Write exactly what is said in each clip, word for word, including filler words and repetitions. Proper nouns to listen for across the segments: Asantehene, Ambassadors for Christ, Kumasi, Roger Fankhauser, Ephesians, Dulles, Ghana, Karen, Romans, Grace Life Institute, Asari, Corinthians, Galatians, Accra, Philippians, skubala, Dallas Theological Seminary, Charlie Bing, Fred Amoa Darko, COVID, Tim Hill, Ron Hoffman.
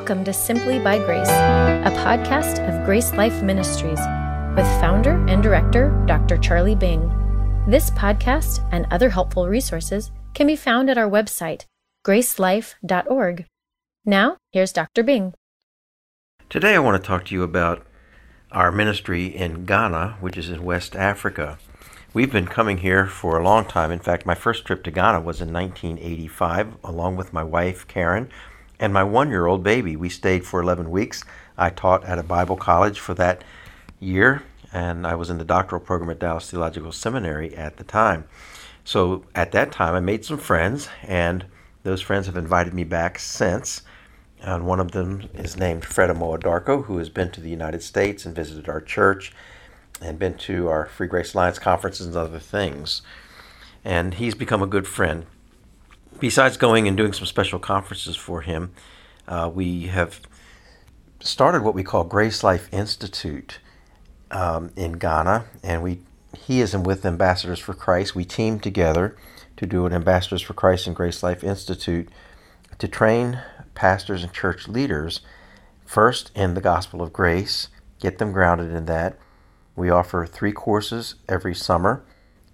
Welcome to Simply by Grace, a podcast of Grace Life Ministries with founder and director, Doctor Charlie Bing. This podcast and other helpful resources can be found at our website, gracelife dot org. Now, here's Doctor Bing. Today I want to talk to you about our ministry in Ghana, which is in West Africa. We've been coming here for a long time. In fact, my first trip to Ghana was in nineteen eighty-five, along with my wife, Karen, and my one-year-old baby. We stayed for eleven weeks. I taught at a Bible college for that year, and I was in the doctoral program at Dallas Theological Seminary at the time. So at that time, I made some friends, and those friends have invited me back since. And one of them is named Fred Amoa Darko, who has been to the United States and visited our church and been to our Free Grace Alliance conferences and other things. And he's become a good friend. Besides going and doing some special conferences for him, uh, we have started what we call Grace Life Institute um, in Ghana. And we he is with Ambassadors for Christ. We teamed together to do an Ambassadors for Christ and Grace Life Institute to train pastors and church leaders, first in the gospel of grace, get them grounded in that. We offer three courses every summer,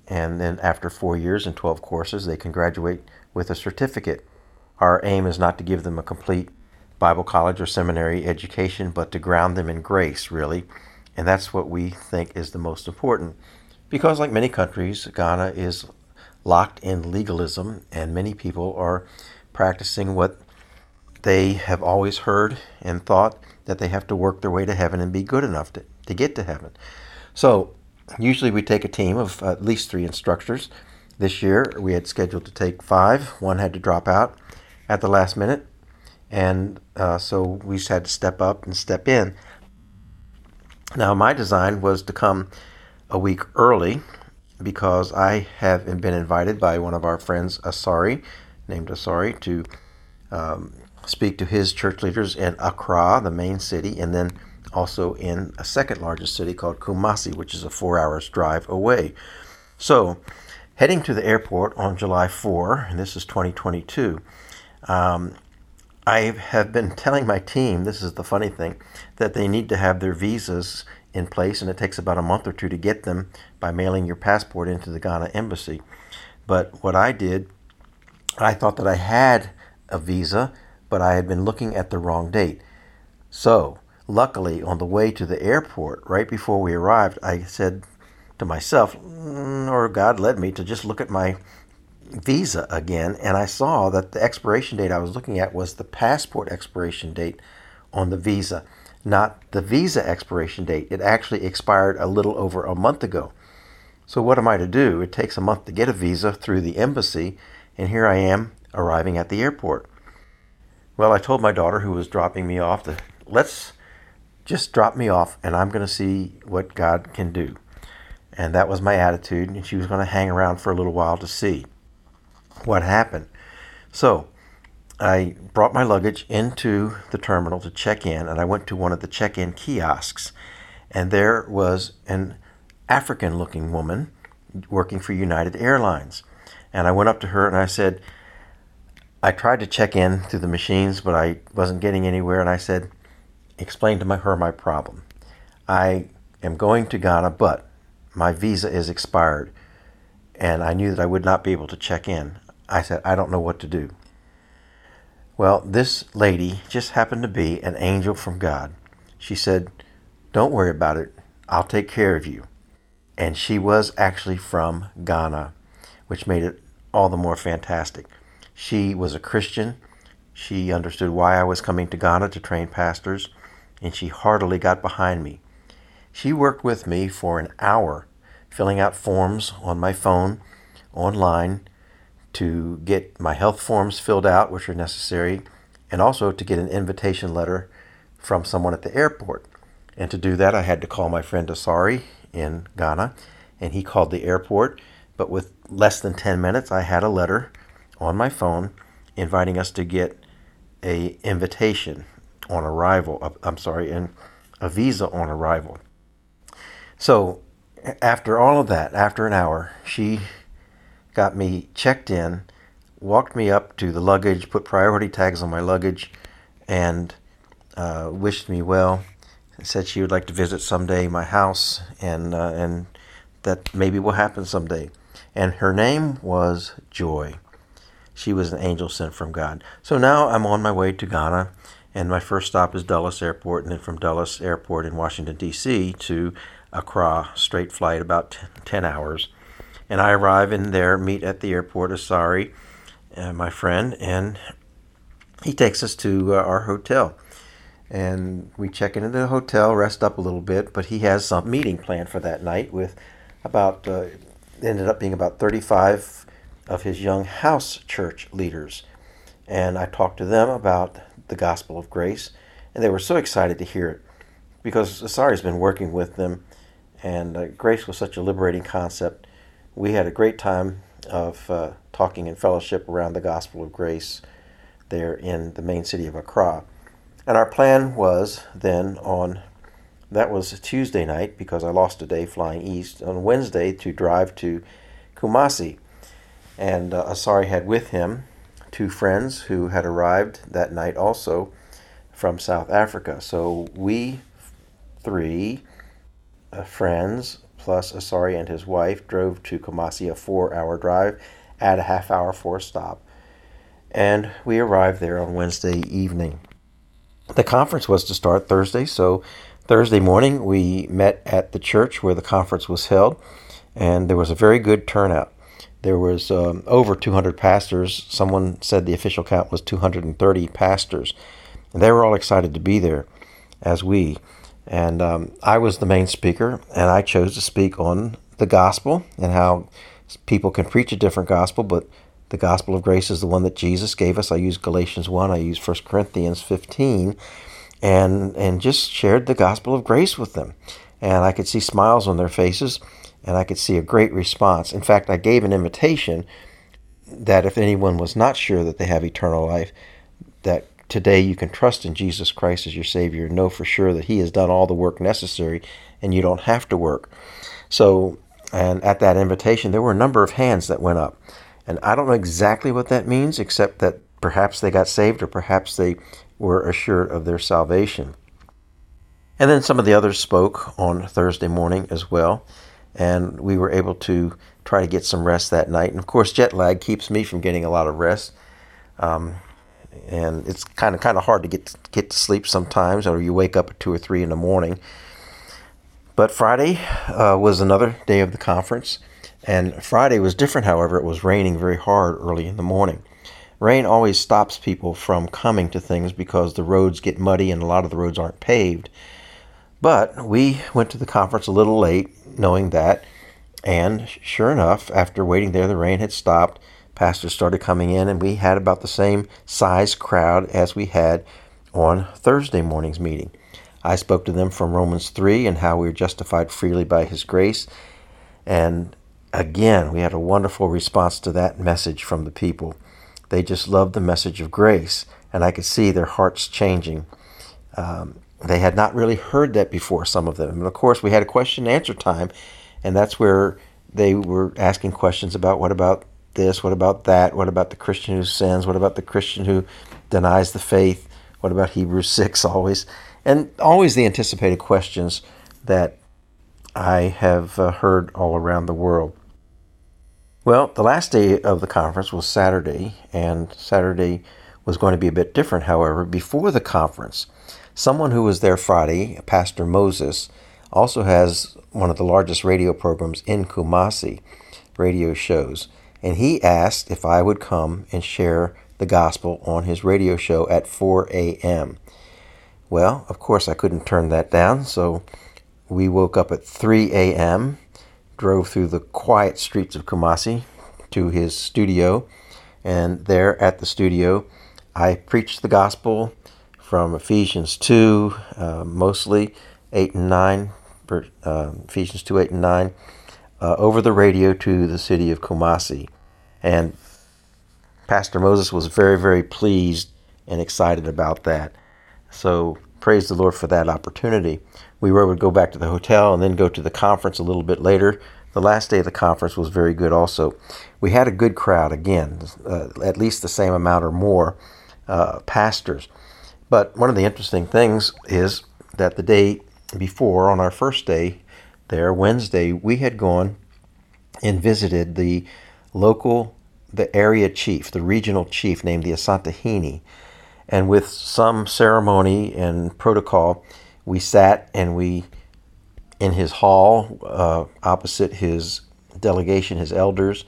and then after four years and twelve courses, they can graduate with a certificate. Our aim is not to give them a complete Bible college or seminary education, but to ground them in grace, really. And that's what we think is the most important. Because like many countries, Ghana is locked in legalism, and many people are practicing what they have always heard and thought, that they have to work their way to heaven and be good enough to, to get to heaven. So usually we take a team of at least three instructors. This year we had scheduled to take five. One had to drop out at the last minute. And uh, so we just had to step up and step in. Now my design was to come a week early because I have been invited by one of our friends, Asari, named Asari, to um, speak to his church leaders in Accra, the main city, and then also in a second largest city called Kumasi, which is a four hours drive away. So heading to the airport on July fourth, and this is twenty twenty-two, um, I have been telling my team, this is the funny thing, that they need to have their visas in place, and it takes about a month or two to get them by mailing your passport into the Ghana embassy. But what I did, I thought that I had a visa, but I had been looking at the wrong date. So luckily, on the way to the airport, right before we arrived, I said to myself, mm, or God led me to just look at my visa again, and I saw that the expiration date I was looking at was the passport expiration date on the visa, not the visa expiration date. It actually expired a little over a month ago. So what am I to do? It takes a month to get a visa through the embassy, and here I am arriving at the airport. Well, I told my daughter, who was dropping me off, that let's just drop me off and I'm going to see what God can do. And that was my attitude, and she was going to hang around for a little while to see what happened. So I brought my luggage into the terminal to check in, and I went to one of the check-in kiosks, and there was an African-looking woman working for United Airlines. And I went up to her and I said, I tried to check in through the machines, but I wasn't getting anywhere. And I said, explain to my, her my problem. I am going to Ghana, but my visa is expired. And I knew that I would not be able to check in. I said, I don't know what to do. Well, this lady just happened to be an angel from God. She said, don't worry about it. I'll take care of you. And she was actually from Ghana, which made it all the more fantastic. She was a Christian. She understood why I was coming to Ghana to train pastors, and she heartily got behind me. She worked with me for an hour, filling out forms on my phone, online, to get my health forms filled out, which are necessary, and also to get an invitation letter from someone at the airport. And to do that, I had to call my friend Asari in Ghana, and he called the airport. But with less than ten minutes, I had a letter on my phone inviting us to get a invitation on arrival, I'm sorry, and a visa on arrival. So after all of that, after an hour, she got me checked in, walked me up to the luggage, put priority tags on my luggage, and uh, wished me well and said she would like to visit someday my house, and uh, and that maybe will happen someday. And her name was Joy. She was an angel sent from God. So now I'm on my way to Ghana, and my first stop is Dulles Airport, and then from Dulles Airport in Washington, D C to Accra, straight flight, about ten hours. And I arrive in there, meet at the airport Asari, uh, my friend, and he takes us to uh, our hotel. And we check into the hotel, rest up a little bit, but he has some meeting planned for that night with about, uh, ended up being about thirty-five of his young house church leaders. And I talked to them about the gospel of grace, and they were so excited to hear it because Asari's been working with them, and uh, grace was such a liberating concept. We had a great time of uh, talking and fellowship around the gospel of grace there in the main city of Accra. And our plan was then on, that was a Tuesday night because I lost a day flying east, on Wednesday to drive to Kumasi. And uh, Asari had with him two friends who had arrived that night also from South Africa. So we three uh, friends plus Asari and his wife drove to Kumasi, a four-hour drive at a half-hour for a stop. And we arrived there on Wednesday evening. The conference was to start Thursday, so Thursday morning we met at the church where the conference was held, and there was a very good turnout. There was um, over two hundred pastors. Someone said the official count was two hundred thirty pastors. And they were all excited to be there, as we. And um, I was the main speaker, and I chose to speak on the gospel and how people can preach a different gospel, but the gospel of grace is the one that Jesus gave us. I used Galatians one. I used First Corinthians fifteen, and, and just shared the gospel of grace with them. And I could see smiles on their faces, and I could see a great response. In fact, I gave an invitation that if anyone was not sure that they have eternal life, that today you can trust in Jesus Christ as your Savior and know for sure that He has done all the work necessary and you don't have to work. So, and at that invitation, there were a number of hands that went up. And I don't know exactly what that means, except that perhaps they got saved or perhaps they were assured of their salvation. And then some of the others spoke on Thursday morning as well. And we were able to try to get some rest that night. And of course, jet lag keeps me from getting a lot of rest. Um, and it's kind of kind of hard to get to, get to sleep sometimes, or you wake up at two or three in the morning. But Friday uh, was another day of the conference. And Friday was different, however. It was raining very hard early in the morning. Rain always stops people from coming to things because the roads get muddy and a lot of the roads aren't paved. But we went to the conference a little late, knowing that, and sure enough, after waiting there, the rain had stopped. Pastors started coming in, and we had about the same size crowd as we had on Thursday morning's meeting. I spoke to them from Romans three and how we are justified freely by His grace, and again, we had a wonderful response to that message from the people. They just loved the message of grace, and I could see their hearts changing. Um, They had not really heard that before, some of them. And of course, we had a question and answer time, and that's where they were asking questions about what about this, what about that, what about the Christian who sins, what about the Christian who denies the faith, what about Hebrews six always, and always the anticipated questions that I have uh, heard all around the world. Well, the last day of the conference was Saturday, and Saturday was going to be a bit different, however. Before the conference, someone who was there Friday, Pastor Moses, also has one of the largest radio programs in Kumasi, radio shows. And he asked if I would come and share the gospel on his radio show at four a.m. Well, of course, I couldn't turn that down, so we woke up at three a.m., drove through the quiet streets of Kumasi to his studio, and there at the studio, I preached the gospel from Ephesians two, uh, mostly eight and nine, uh, Ephesians two, eight and nine, uh, over the radio to the city of Kumasi. And Pastor Moses was very, very pleased and excited about that. So praise the Lord for that opportunity. We were able to go back to the hotel and then go to the conference a little bit later. The last day of the conference was very good also. We had a good crowd again, uh, at least the same amount or more uh, pastors. But one of the interesting things is that the day before, on our first day there, Wednesday, we had gone and visited the local, the area chief, the regional chief named the Asantehene. And with some ceremony and protocol, we sat and we, in his hall, uh, opposite his delegation, his elders,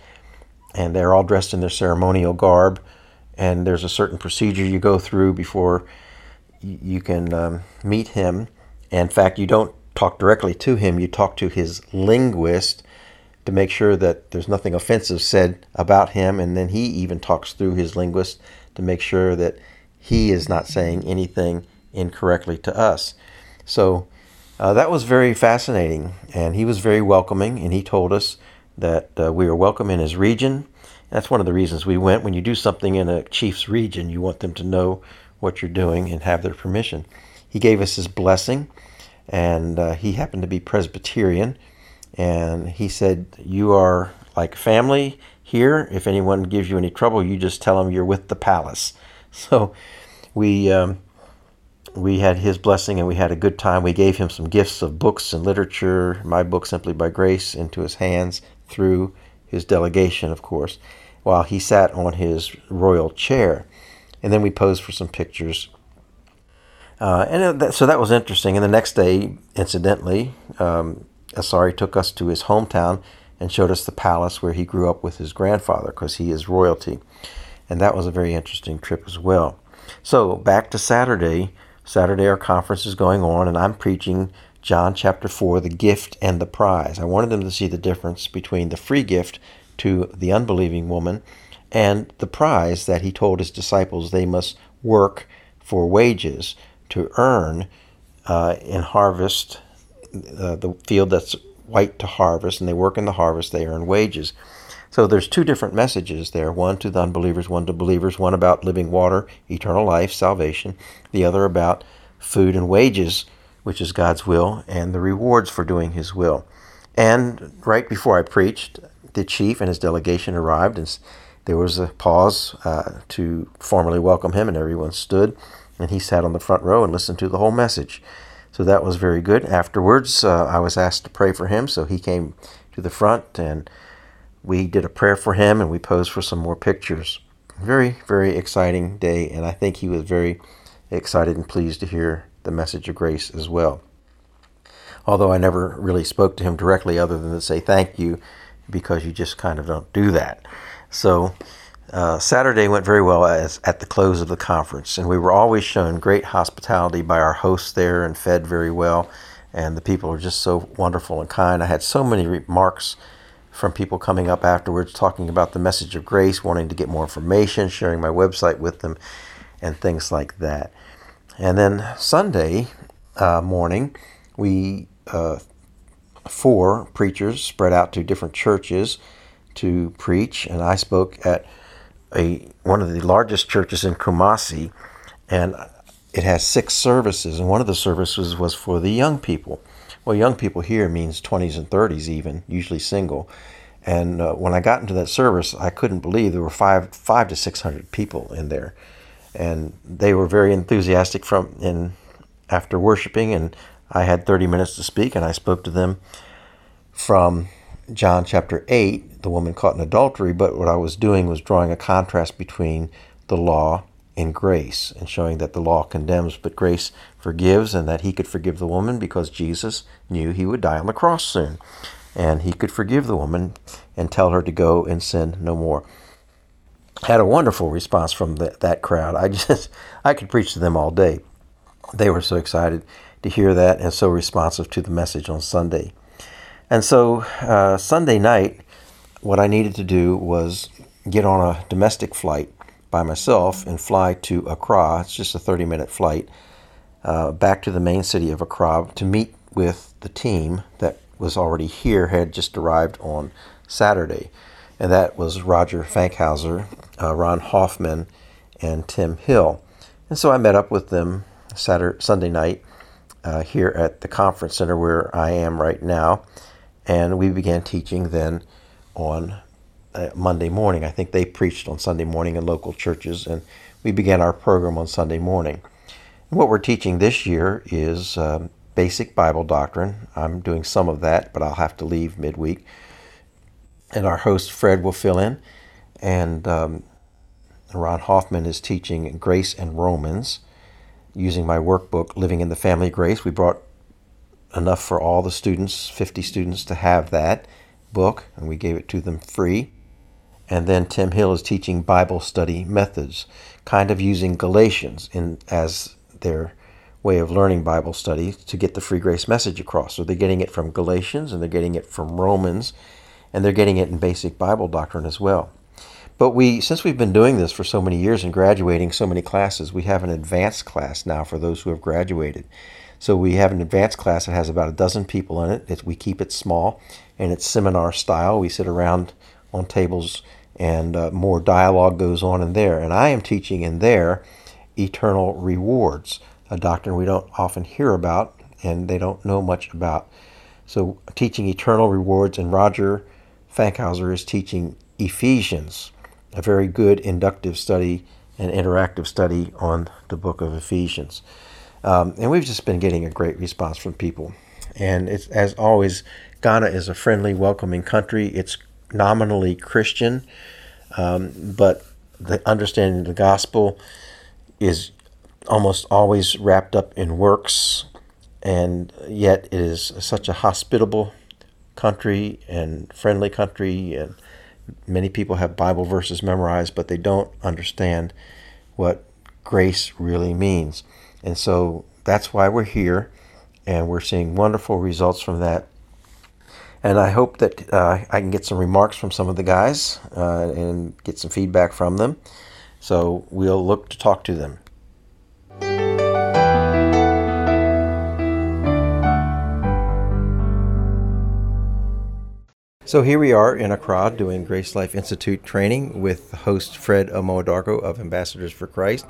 and they're all dressed in their ceremonial garb. And there's a certain procedure you go through before you can um, meet him. In fact, you don't talk directly to him. You talk to his linguist to make sure that there's nothing offensive said about him. And then he even talks through his linguist to make sure that he is not saying anything incorrectly to us. So uh, that was very fascinating. And he was very welcoming. And he told us that uh, we were welcome in his region. That's one of the reasons we went. When you do something in a chief's region, you want them to know what you're doing and have their permission. He gave us his blessing, and uh, he happened to be Presbyterian. And he said, you are like family here. If anyone gives you any trouble, you just tell them you're with the palace. So we um, we had his blessing, and we had a good time. We gave him some gifts of books and literature, my book, Simply by Grace, into his hands through his delegation, of course, while he sat on his royal chair. And then we posed for some pictures. Uh, and that, so that was interesting. And the next day, incidentally, um, Asari took us to his hometown and showed us the palace where he grew up with his grandfather, because he is royalty. And that was a very interesting trip as well. So back to Saturday. Saturday, our conference is going on, and I'm preaching John chapter four, the gift and the prize. I wanted them to see the difference between the free gift to the unbelieving woman and the prize that he told his disciples they must work for wages to earn uh, and harvest uh, the field that's white to harvest, and they work in the harvest, they earn wages. So there's two different messages there, one to the unbelievers, one to believers, one about living water, eternal life, salvation, the other about food and wages, which is God's will, and the rewards for doing his will. And right before I preached, the chief and his delegation arrived, and there was a pause uh, to formally welcome him, and everyone stood, and he sat on the front row and listened to the whole message. So that was very good. Afterwards, uh, I was asked to pray for him, so he came to the front, and we did a prayer for him, and we posed for some more pictures. Very, very exciting day, and I think he was very excited and pleased to hear the message of grace as well. Although I never really spoke to him directly other than to say thank you, because you just kind of don't do that. So uh, Saturday went very well as at the close of the conference, and we were always shown great hospitality by our hosts there and fed very well, and the people are just so wonderful and kind. I had so many remarks from people coming up afterwards talking about the message of grace, wanting to get more information, sharing my website with them, and things like that. And then Sunday uh, morning, we, uh, four preachers spread out to different churches to preach. And I spoke at a one of the largest churches in Kumasi, and it has six services. And one of the services was for the young people. Well, young people here means twenties and thirties even, usually single. And uh, when I got into that service, I couldn't believe there were five, five to six hundred people in there. And they were very enthusiastic from in after worshiping, and I had thirty minutes to speak, and I spoke to them from John chapter eight, the woman caught in adultery. But what I was doing was drawing a contrast between the law and grace, and showing that the law condemns, but grace forgives, and that he could forgive the woman because Jesus knew he would die on the cross soon. And he could forgive the woman and tell her to go and sin no more. Had a wonderful response from the, that crowd. I just, I could preach to them all day. They were so excited to hear that and so responsive to the message on Sunday. And so uh, Sunday night, what I needed to do was get on a domestic flight by myself and fly to Accra. It's just a thirty-minute flight uh, back to the main city of Accra to meet with the team that was already here, had just arrived on Saturday. And that was Roger Fankhauser, uh, Ron Hoffman, and Tim Hill. And so I met up with them Saturday, Sunday night uh, here at the conference center where I am right now. And we began teaching then on uh, Monday morning. I think they preached on Sunday morning in local churches, and we began our program on Sunday morning. What we're teaching this year is um, basic Bible doctrine. I'm doing some of that, but I'll have to leave midweek. And our host, Fred, will fill in. And um, Ron Hoffman is teaching Grace and Romans using my workbook, Living in the Family Grace. We brought enough for all the students, fifty students, to have that book, and we gave it to them free. And then Tim Hill is teaching Bible study methods, kind of using Galatians in as their way of learning Bible study to get the free grace message across. So they're getting it from Galatians, and they're getting it from Romans, and they're getting it in basic Bible doctrine as well. But we, since we've been doing this for so many years and graduating so many classes, we have an advanced class now for those who have graduated. So we have an advanced class that has about a dozen people in it. It we keep it small, and it's seminar style. We sit around on tables, and uh, more dialogue goes on in there. And I am teaching in there eternal rewards, a doctrine we don't often hear about and they don't know much about. So teaching eternal rewards, and Roger Fankhauser is teaching Ephesians, a very good inductive study and interactive study on the book of Ephesians. Um, and we've just been getting a great response from people. And it's, as always, Ghana is a friendly, welcoming country. It's nominally Christian, um, but the understanding of the gospel is almost always wrapped up in works, and yet it is such a hospitable country and friendly country, and many people have Bible verses memorized, but they don't understand what grace really means. And so that's why we're here, and we're seeing wonderful results from that. And I hope that uh, I can get some remarks from some of the guys uh, and get some feedback from them. So we'll look to talk to them. So here we are in Accra doing Grace Life Institute training with host Fred Amoa Darko of Ambassadors for Christ.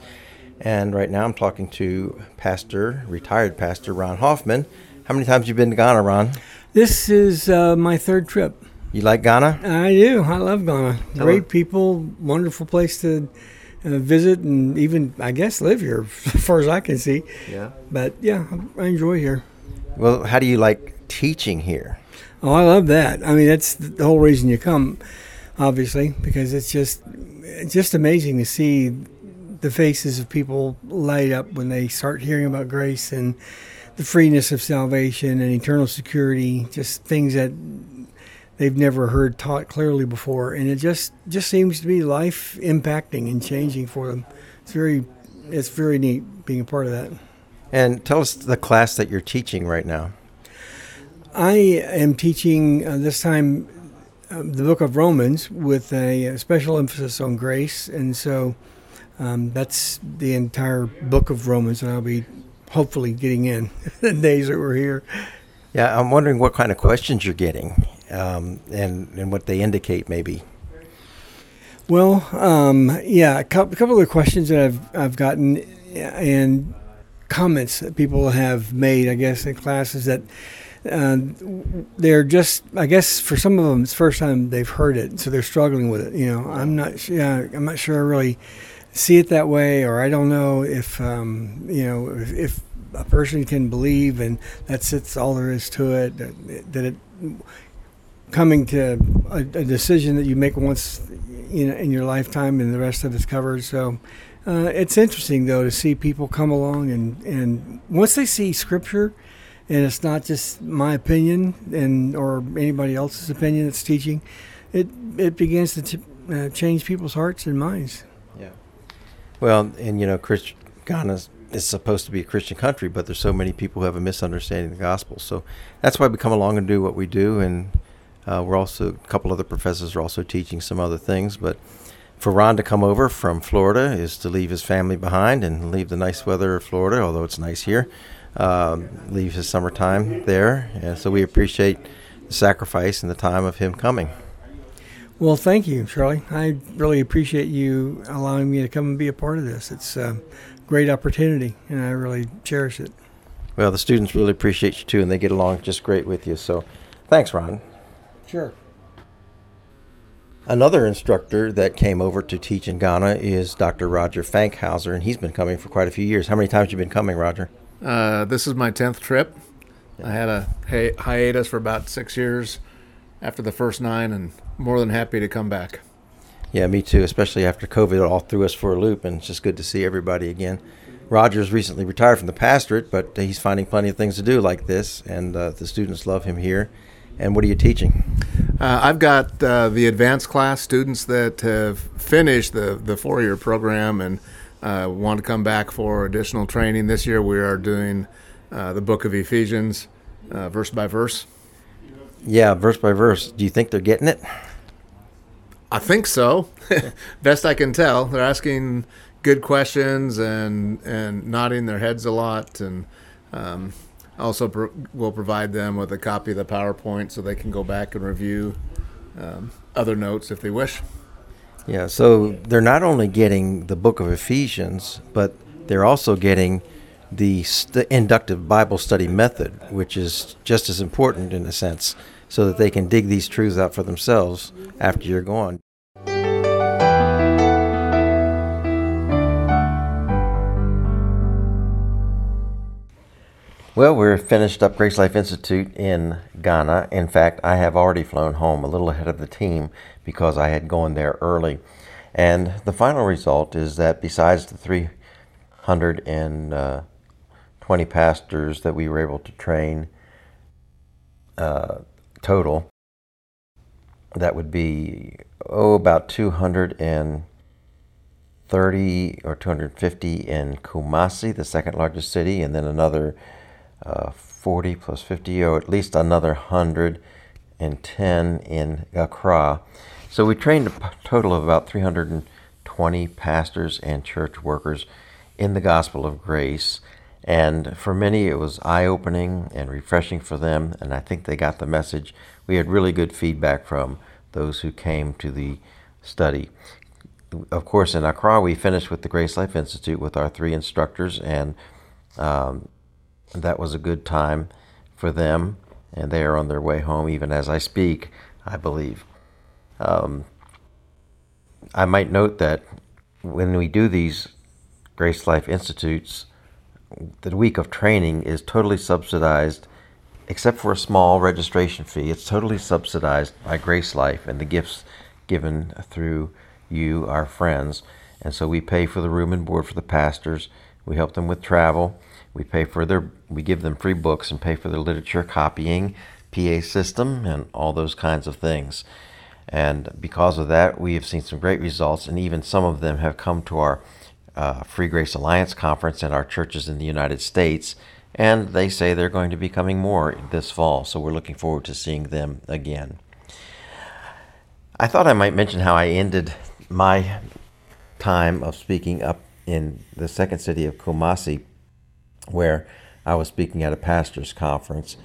And right now I'm talking to pastor, retired pastor Ron Hoffman. How many times have you been to Ghana, Ron? This is uh, my third trip. You like Ghana? I do. I love Ghana. Great people, wonderful place to uh, visit, and even, I guess, live here, as far as I can see. Yeah. But, yeah, I enjoy here. Well, how do you like teaching here? Oh, I love that. I mean, that's the whole reason you come, obviously, because it's just it's just amazing to see the faces of people light up when they start hearing about grace and the freeness of salvation and eternal security, just things that they've never heard taught clearly before. And it just, just seems to be life impacting and changing for them. It's very, it's very neat being a part of that. And tell us the class that you're teaching right now. I am teaching uh, this time uh, the book of Romans with a special emphasis on grace. And so um, that's the entire book of Romans that I'll be hopefully getting in the days that we're here. Yeah, I'm wondering what kind of questions you're getting um, and, and what they indicate maybe. Well, um, yeah, a couple of the questions that I've, I've gotten and comments that people have made, I guess, in classes that Uh, they're just, I guess, for some of them, it's the first time they've heard it, so they're struggling with it. You know, I'm not, yeah, I'm not sure I really see it that way, or I don't know if, um, you know, if, if a person can believe and that's it's all there is to it. That, that it coming to a, a decision that you make once, you know, in your lifetime, and the rest of it's covered. So uh, it's interesting though to see people come along and and once they see Scripture. And it's not just my opinion and or anybody else's opinion that's teaching. It it begins to t- uh, change people's hearts and minds. Yeah. Well, and you know, Christ- Ghana is supposed to be a Christian country, but there's so many people who have a misunderstanding of the gospel. So that's why we come along and do what we do. And uh, we're also, a couple other professors are also teaching some other things. But for Ron to come over from Florida is to leave his family behind and leave the nice weather of Florida, although it's nice here. Um, leave his summertime there, and so we appreciate the sacrifice and the time of him coming. Well, thank you, Charlie. I really appreciate you allowing me to come and be a part of this. It's a great opportunity, and I really cherish it. Well, the students really appreciate you too, and they get along just great with you. So, thanks, Ron. Sure. Another instructor that came over to teach in Ghana is Doctor Roger Fankhauser, and he's been coming for quite a few years. How many times have you been coming, Roger? Uh, this is my tenth trip. I had a hi- hiatus for about six years after the first nine, and more than happy to come back. Yeah, me too, especially after COVID. It all threw us for a loop, and it's just good to see everybody again. Roger's recently retired from the pastorate, but he's finding plenty of things to do like this, and uh, the students love him here. And what are you teaching? Uh, I've got uh, the advanced class students that have finished the, the four-year program and uh, want to come back for additional training. This year we are doing uh, the book of Ephesians, uh, verse by verse. Yeah, verse by verse. Do you think they're getting it? I think so. Best I can tell. They're asking good questions and and nodding their heads a lot, and um, also pro- we'll provide them with a copy of the PowerPoint so they can go back and review um, other notes if they wish. Yeah, so they're not only getting the book of Ephesians, but they're also getting the st- inductive Bible study method, which is just as important in a sense, so that they can dig these truths out for themselves after you're gone. Well, we're finished up Grace Life Institute in Ghana. In fact, I have already flown home a little ahead of the team because I had gone there early. And the final result is that besides the three hundred twenty pastors that we were able to train uh, total, that would be, oh, about two hundred thirty or two hundred fifty in Kumasi, the second largest city, and then another Uh, forty plus fifty, or at least another one hundred ten in Accra. So we trained a p- total of about three hundred twenty pastors and church workers in the gospel of grace. And for many, it was eye-opening and refreshing for them, and I think they got the message. We had really good feedback from those who came to the study. Of course, in Accra, we finished with the Grace Life Institute with our three instructors, and um, that was a good time for them, and they are on their way home even as I speak, I believe. Um, I might note that when we do these Grace Life Institutes, the week of training is totally subsidized, except for a small registration fee. It's totally subsidized by Grace Life and the gifts given through you, our friends. And so we pay for the room and board for the pastors. We help them with travel. We pay for their, we give them free books and pay for their literature, copying, P A system, and all those kinds of things. And because of that, we have seen some great results, and even some of them have come to our uh, Free Grace Alliance conference and our churches in the United States, and they say they're going to be coming more this fall, so we're looking forward to seeing them again. I thought I might mention how I ended my time of speaking up in the second city of Kumasi, where I was speaking at a pastor's conference,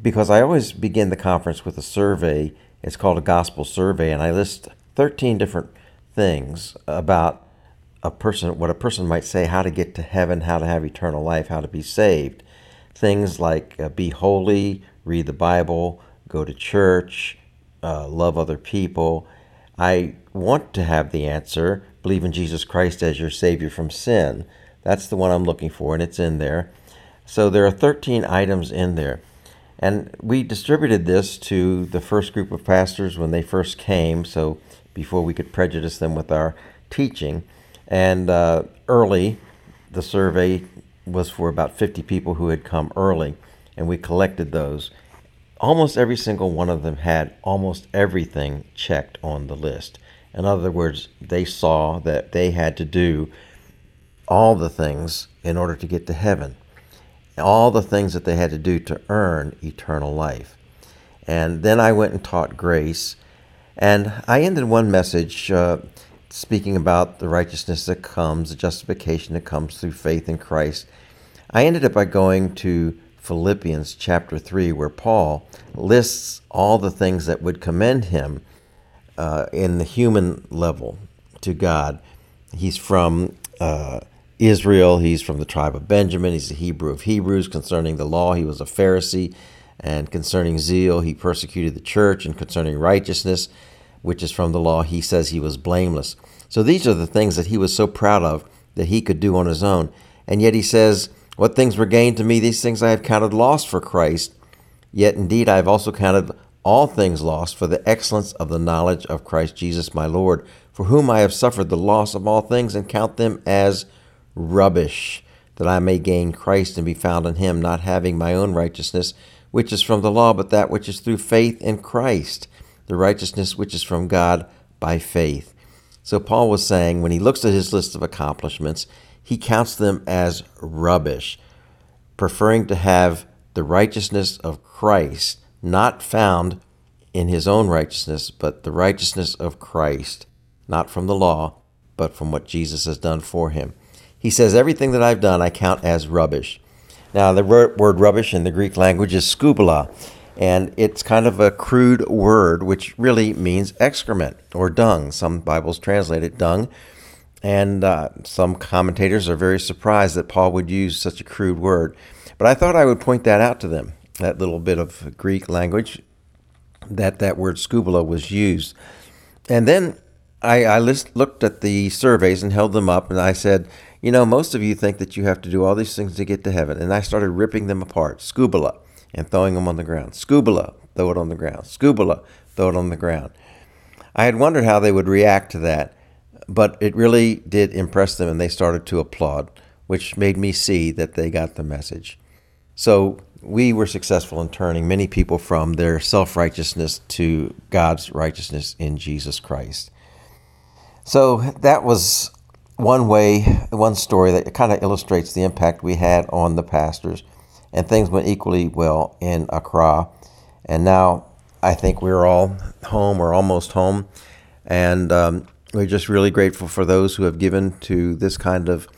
because I always begin the conference with a survey. It's called a gospel survey, and I list thirteen different things about a person, what a person might say, how to get to heaven, how to have eternal life, how to be saved. Things like uh, be holy, read the Bible, go to church, uh, love other people. I want to have the answer, believe in Jesus Christ as your Savior from sin. That's the one I'm looking for, and it's in there. So there are thirteen items in there. And we distributed this to the first group of pastors when they first came, so before we could prejudice them with our teaching. And uh, early, the survey was for about fifty people who had come early, and we collected those. Almost every single one of them had almost everything checked on the list. In other words, they saw that they had to do all the things in order to get to heaven, all the things that they had to do to earn eternal life. And then I went and taught grace, and I ended one message uh, speaking about the righteousness that comes, the justification that comes through faith in Christ. I ended up by going to Philippians chapter three, where Paul lists all the things that would commend him uh, in the human level to God. He's from uh, Israel, he's from the tribe of Benjamin, he's a Hebrew of Hebrews. Concerning the law, he was a Pharisee, and concerning zeal, he persecuted the church, and concerning righteousness, which is from the law, he says he was blameless. So these are the things that he was so proud of that he could do on his own. And yet he says, what things were gained to me, these things I have counted loss for Christ. Yet indeed I have also counted all things lost for the excellence of the knowledge of Christ Jesus my Lord, for whom I have suffered the loss of all things and count them as rubbish, that I may gain Christ and be found in him, not having my own righteousness, which is from the law, but that which is through faith in Christ, the righteousness which is from God by faith. So Paul was saying, when he looks at his list of accomplishments, he counts them as rubbish, preferring to have the righteousness of Christ, not found in his own righteousness, but the righteousness of Christ, not from the law, but from what Jesus has done for him. He says, everything that I've done, I count as rubbish. Now, the word rubbish in the Greek language is skubala, and it's kind of a crude word, which really means excrement or dung. Some Bibles translate it dung, and uh, some commentators are very surprised that Paul would use such a crude word. But I thought I would point that out to them, that little bit of Greek language, that that word skubala was used. And then I, I list, looked at the surveys and held them up, and I said, you know, most of you think that you have to do all these things to get to heaven. And I started ripping them apart, skubala, and throwing them on the ground. Skubala, throw it on the ground. Skubala, throw it on the ground. I had wondered how they would react to that, but it really did impress them, and they started to applaud, which made me see that they got the message. So we were successful in turning many people from their self-righteousness to God's righteousness in Jesus Christ. So that was one way, one story that kind of illustrates the impact we had on the pastors, and things went equally well in Accra. And now I think we're all home or almost home, and um, we're just really grateful for those who have given to this kind of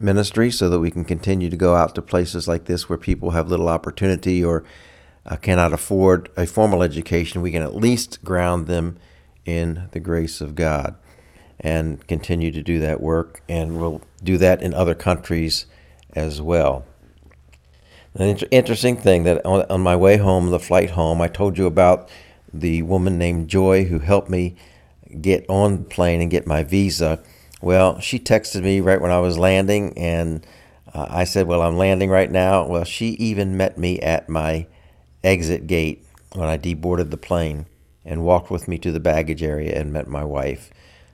ministry so that we can continue to go out to places like this where people have little opportunity or uh, cannot afford a formal education. We can at least ground them in the grace of God and continue to do that work, and we'll do that in other countries as well. An inter- interesting thing that on, on my way home, the flight home, I told you about the woman named Joy who helped me get on the plane and get my visa. Well, she texted me right when I was landing, and uh, I said, well, I'm landing right now. Well, she even met me at my exit gate when I deboarded the plane and walked with me to the baggage area and met my wife.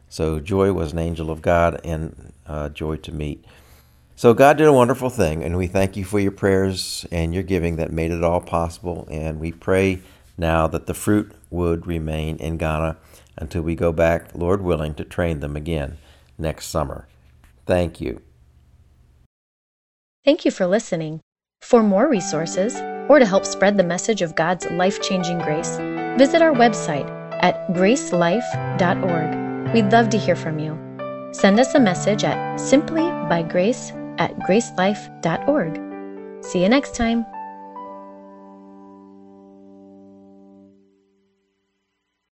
So Joy was an angel of God and uh, joy to meet. So God did a wonderful thing, and we thank you for your prayers and your giving that made it all possible. And we pray now that the fruit would remain in Ghana until we go back, Lord willing, to train them again next summer. Thank you. Thank you for listening. For more resources or to help spread the message of God's life-changing grace, visit our website at gracelife dot org. We'd love to hear from you. Send us a message at simplybygrace at gracelife dot org. See you next time.